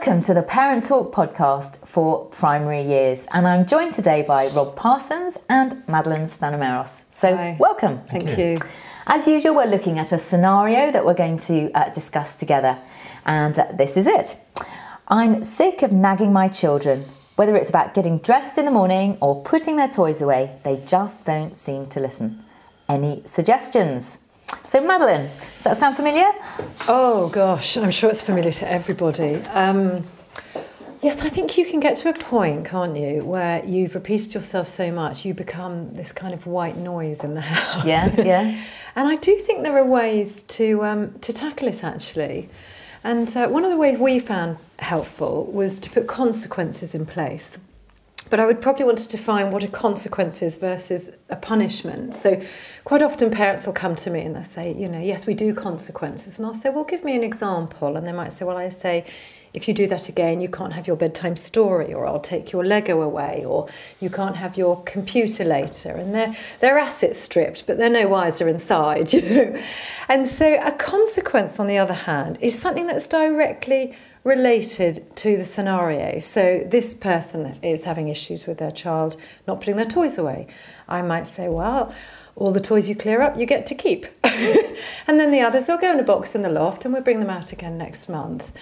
Welcome to the Parentalk podcast for primary years, and I'm joined today by Rob Parsons and Madeline Stanimeros. So, hi. Welcome. Thank you. As usual, we're looking at a scenario that we're going to discuss together, and this is it. I'm sick of nagging my children. Whether it's about getting dressed in the morning or putting their toys away, they just don't seem to listen. Any suggestions? So, Madeline, does that sound familiar? Oh, gosh, I'm sure it's familiar to everybody. Yes, I think you can get to a point, can't you, where you've repeated yourself so much, you become this kind of white noise in the house. Yeah. And I do think there are ways to tackle it, actually. And one of the ways we found helpful was to put consequences in place. But I would probably want to define what are consequences versus a punishment. So quite often parents will come to me and they'll say, you know, yes, we do consequences. And I'll say, well, give me an example. And they might say, well, I say, if you do that again, you can't have your bedtime story, or I'll take your Lego away, or you can't have your computer later. And they're asset stripped, but they're no wiser inside, you know. And so a consequence, on the other hand, is something that's directly related to the scenario. So this person is having issues with their child not putting their toys away. I might say, well, all the toys you clear up, you get to keep. And then the others, they'll go in a box in the loft and we'll bring them out again next month.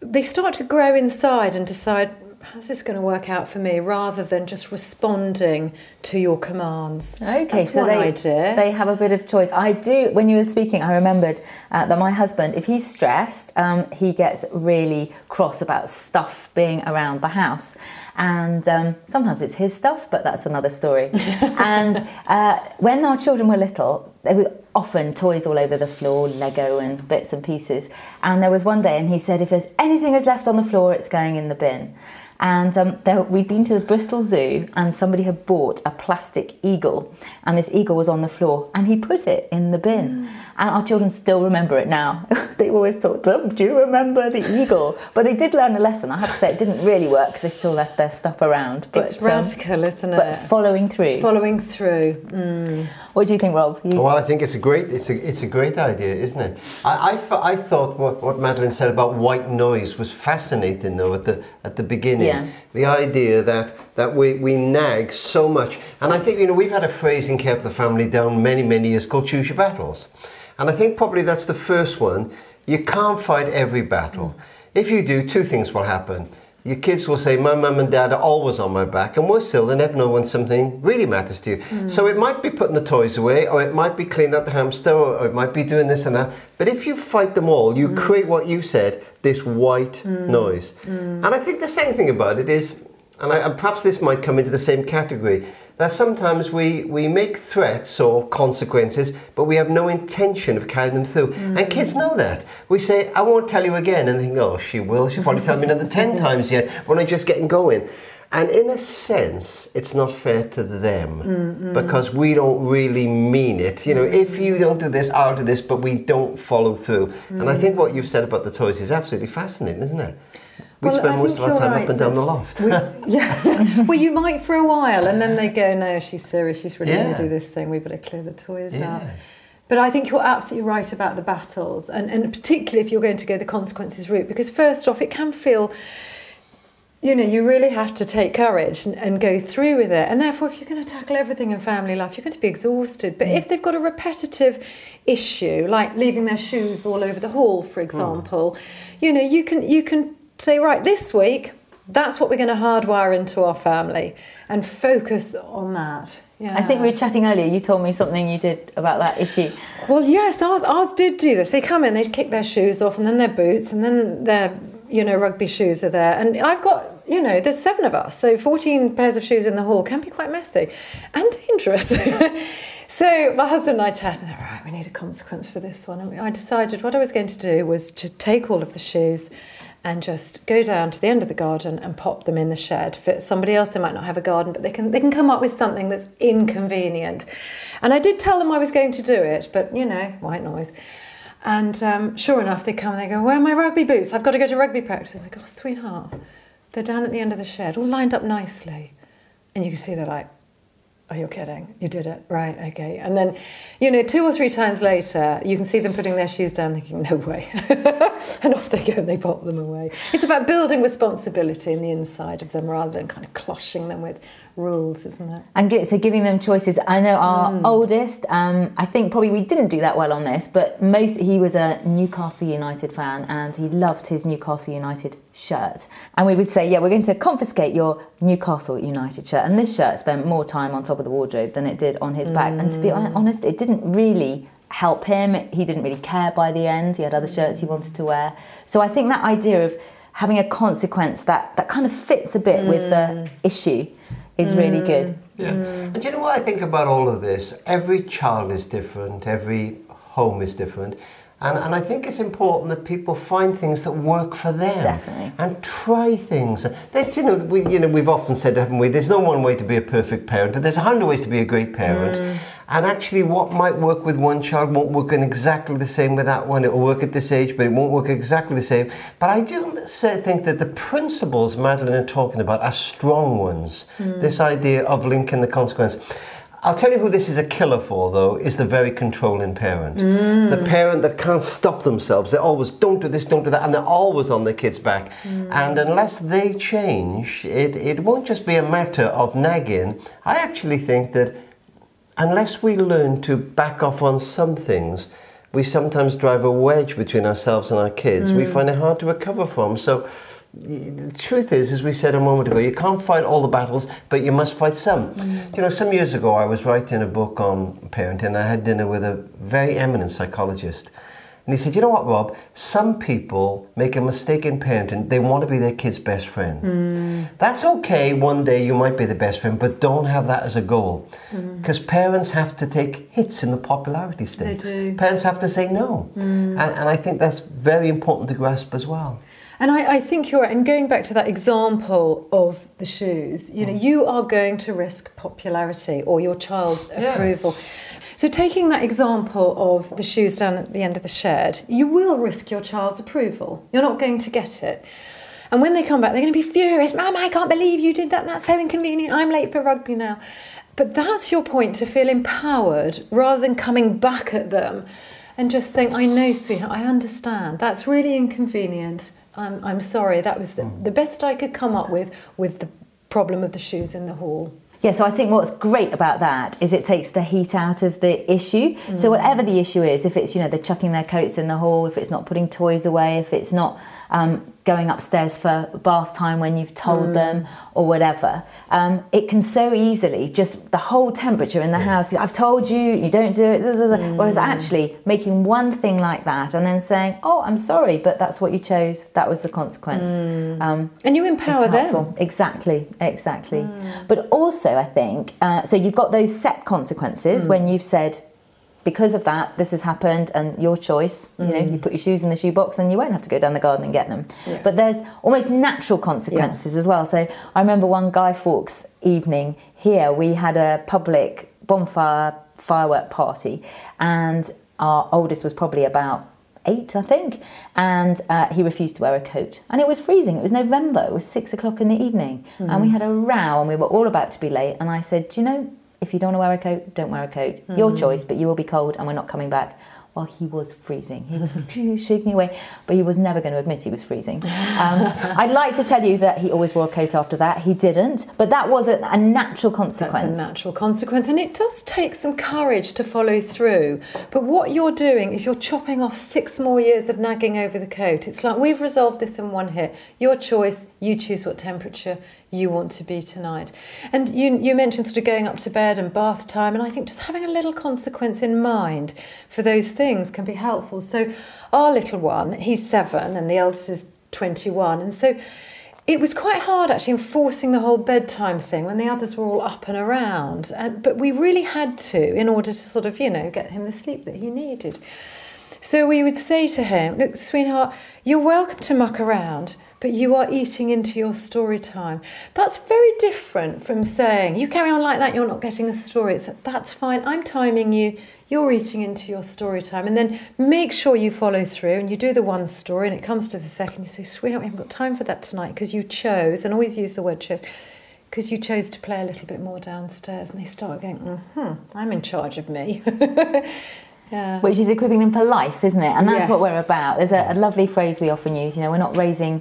They start to grow inside and decide, how's this going to work out for me, rather than just responding to your commands. Okay, that's so they have a bit of choice. I do, when you were speaking, I remembered that my husband, if he's stressed, he gets really cross about stuff being around the house. And sometimes it's his stuff, but that's another story. And when our children were little, they were often toys all over the floor, Lego and bits and pieces. And there was one day, and he said, if there's anything is left on the floor, it's going in the bin. And we'd been to the Bristol Zoo, and somebody had bought a plastic eagle, and this eagle was on the floor, and he put it in the bin. And our children still remember it now. They always talk to them, do you remember the eagle? But they did learn a lesson. I have to say, it didn't really work because they still left their stuff around. But, it's radical, isn't it? But following through. Mm. What do you think, Rob? Well, I think it's a great idea, isn't it? I thought what Madeline said about white noise was fascinating, though, at the beginning. Yeah. Yeah. The idea that we nag so much. And I think, you know, we've had a phrase in Care of the Family down many, many years called choose your battles. And I think probably that's the first one. You can't fight every battle. If you do, two things will happen. Your kids will say, my mum and dad are always on my back, and worse still, they never know when something really matters to you. Mm. So it might be putting the toys away, or it might be cleaning up the hamster, or it might be doing this and that. But if you fight them all, you create what you said, this white noise. Mm. And I think the second thing about it is, and perhaps this might come into the same category, that sometimes we make threats or consequences, but we have no intention of carrying them through. Mm. And kids know that. We say, I won't tell you again. And they think, oh, she will. She'll probably tell me another 10 times yet when I'm just getting going. And in a sense, it's not fair to them because we don't really mean it. You know, if you don't do this, I'll do this, but we don't follow through. And I think what you've said about the toys is absolutely fascinating, isn't it? We spend most of our time up and down the loft. Well, you might for a while, and then they go, no, she's serious, she's really going to do this thing, we better clear the toys out. But I think you're absolutely right about the battles, and particularly if you're going to go the consequences route, because first off, it can feel, you know, you really have to take courage and go through with it. And therefore, if you're going to tackle everything in family life, you're going to be exhausted. But if they've got a repetitive issue, like leaving their shoes all over the hall, for example, you know, you can say, right, this week, that's what we're going to hardwire into our family and focus on that. Yeah. I think we were chatting earlier, you told me something you did about that issue. Well, yes, ours did do this. They come in, they'd kick their shoes off, and then their boots, and then their, you know, rugby shoes are there. And I've got, you know, there's 7 of us, so 14 pairs of shoes in the hall can be quite messy and dangerous. So my husband and I chatted, all right, we need a consequence for this one. And I decided what I was going to do was to take all of the shoes and just go down to the end of the garden and pop them in the shed. For somebody else, they might not have a garden, but they can come up with something that's inconvenient. And I did tell them I was going to do it, but, you know, white noise. And sure enough, they come and they go, where are my rugby boots? I've got to go to rugby practice. I go, oh, sweetheart, they're down at the end of the shed, all lined up nicely. And you can see they're like, Oh, you're kidding. You did it. Right, okay. And then, you know, 2 or 3 times later, you can see them putting their shoes down thinking, no way. And off they go and they pop them away. It's about building responsibility in the inside of them rather than kind of closhing them with rules, isn't it? And so giving them choices. I know our oldest, I think probably we didn't do that well on this, but he was a Newcastle United fan and he loved his Newcastle United shirt. And we would say, yeah, we're going to confiscate your Newcastle United shirt. And this shirt spent more time on top of the wardrobe than it did on his back, and to be honest, it didn't really help him. He didn't really care by the end. He had other shirts he wanted to wear. So I think that idea of having a consequence that kind of fits a bit with the issue is really good. Yeah. And do you know what I think about all of this? Every child is different, every home is different, and I think it's important that people find things that work for them. Definitely. And try things. There's, we've often said, haven't we, there's no one way to be a perfect parent, but there's 100 ways to be a great parent. And actually what might work with one child won't work in exactly the same with that one. It'll work at this age, but it won't work exactly the same. But I do think that the principles Madeline are talking about are strong ones. This idea of linking the consequence. I'll tell you who this is a killer for, though, is the very controlling parent. The parent that can't stop themselves. They always, don't do this, don't do that, and they're always on their kid's back. And unless they change, it won't just be a matter of nagging. I actually think that unless we learn to back off on some things, we sometimes drive a wedge between ourselves and our kids. We find it hard to recover from. So the truth is, as we said a moment ago, you can't fight all the battles, but you must fight some. You know, some years ago I was writing a book on parenting and I had dinner with a very eminent psychologist. And he said, you know what, Rob, some people make a mistake in parenting. They want to be their kid's best friend. That's okay, one day you might be the best friend, but don't have that as a goal. Because parents have to take hits in the popularity stakes. Parents have to say no. And I think that's very important to grasp as well. And I think you're right. And going back to that example of the shoes, you know, you are going to risk popularity or your child's approval. So taking that example of the shoes down at the end of the shed, you will risk your child's approval. You're not going to get it. And when they come back, they're going to be furious. Mum, I can't believe you did that. That's so inconvenient. I'm late for rugby now. But that's your point, to feel empowered rather than coming back at them and just think, I know, sweetheart, I understand. That's really inconvenient. I'm sorry, that was the best I could come up with the problem of the shoes in the hall. Yeah, so I think what's great about that is it takes the heat out of the issue. So whatever the issue is, if it's, you know, they're chucking their coats in the hall, if it's not putting toys away, if it's not going upstairs for bath time when you've told them or whatever, it can so easily just the whole temperature in the house, I've told you, you don't do it, blah, blah, blah. Whereas actually making one thing like that and then saying, oh, I'm sorry, but that's what you chose, that was the consequence. And you empower them. Exactly. But also, I think, so you've got those set consequences when you've said, because of that, this has happened and your choice, you know, you put your shoes in the shoebox and you won't have to go down the garden and get them. Yes. But there's almost natural consequences as well. So I remember one Guy Fawkes evening here, we had a public bonfire firework party and our oldest was probably about 8, I think, and he refused to wear a coat. And it was freezing, it was November, it was 6 o'clock in the evening, and we had a row and we were all about to be late, and I said, do you know, if you don't want to wear a coat, don't wear a coat. Your choice, but you will be cold and we're not coming back. Well, he was freezing. He was shaking away, but he was never going to admit he was freezing. I'd like to tell you that he always wore a coat after that. He didn't, but that was a natural consequence. That's a natural consequence, and it does take some courage to follow through. But what you're doing is you're chopping off 6 more years of nagging over the coat. It's like, we've resolved this in one hit. Your choice, you choose what temperature you want to be tonight. And you mentioned sort of going up to bed and bath time, and I think just having a little consequence in mind for those things can be helpful. So our little one, he's 7 and the eldest is 21, and so it was quite hard actually enforcing the whole bedtime thing when the others were all up and around, but we really had to in order to sort of, you know, get him the sleep that he needed. So we would say to him, look, sweetheart, you're welcome to muck around, but you are eating into your story time. That's very different from saying, you carry on like that, you're not getting a story. It's that's fine, I'm timing you, you're eating into your story time. And then make sure you follow through and you do the one story and it comes to the second. You say, sweetheart, we haven't got time for that tonight because you chose, and always use the word chose. because you chose to play a little bit more downstairs, and they start going, I'm in charge of me. Yeah. Which is equipping them for life, isn't it? And that's what we're about. There's a lovely phrase we often use, you know, we're not raising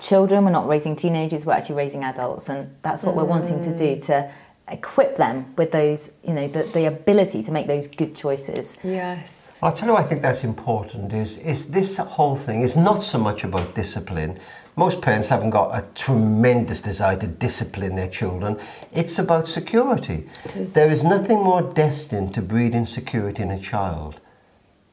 children, we're not raising teenagers, we're actually raising adults, and that's what we're wanting to do, to equip them with those, you know, the ability to make those good choices. Yes. I'll tell you why I think that's important, is this whole thing is not so much about discipline. Most parents haven't got a tremendous desire to discipline their children. It's about security. It is. There is nothing more destined to breed insecurity in a child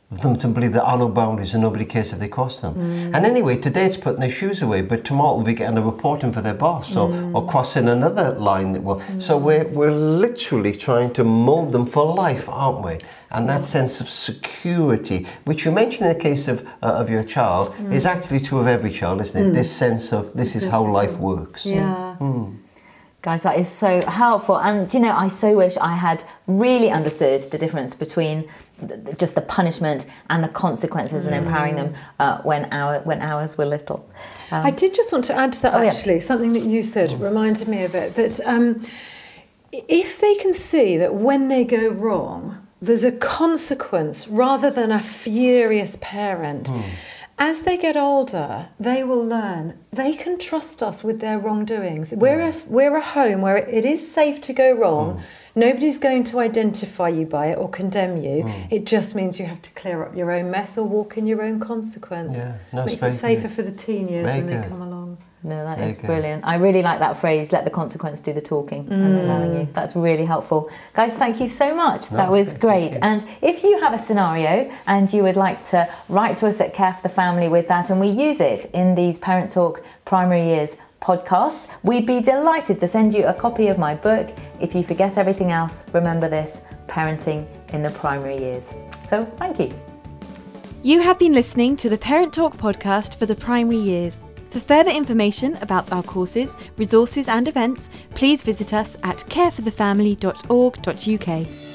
than to believe there are no boundaries and nobody cares if they cross them. And anyway, today it's putting their shoes away, but tomorrow we'll be getting a report in for their boss or crossing another line that will. So we're literally trying to mould them for life, aren't we? And that sense of security, which you mentioned in the case of your child, is actually true of every child, isn't it? This sense of this is how life works. Yeah. Guys, that is so helpful. And, you know, I so wish I had really understood the difference between just the punishment and the consequences and empowering them when ours were little. I did just want to add to that, something that you said reminded me of it, that if they can see that when they go wrong, there's a consequence rather than a furious parent. As they get older, they will learn they can trust us with their wrongdoings. We're a home where it is safe to go wrong. Nobody's going to identify you by it or condemn you. It just means you have to clear up your own mess or walk in your own consequence. Yeah. No, makes it safer for the teen years when they come along. No, that is brilliant. I really like that phrase, let the consequence do the talking and allowing you. That's really helpful. Guys, thank you so much. That was great. And if you have a scenario and you would like to write to us at Care for the Family with that, and we use it in these Parent Talk Primary Years podcasts, we'd be delighted to send you a copy of my book, If You Forget Everything Else, Remember This, Parenting in the Primary Years. So, thank you. You have been listening to the Parent Talk podcast for the primary years. For further information about our courses, resources and events, please visit us at careforthefamily.org.uk.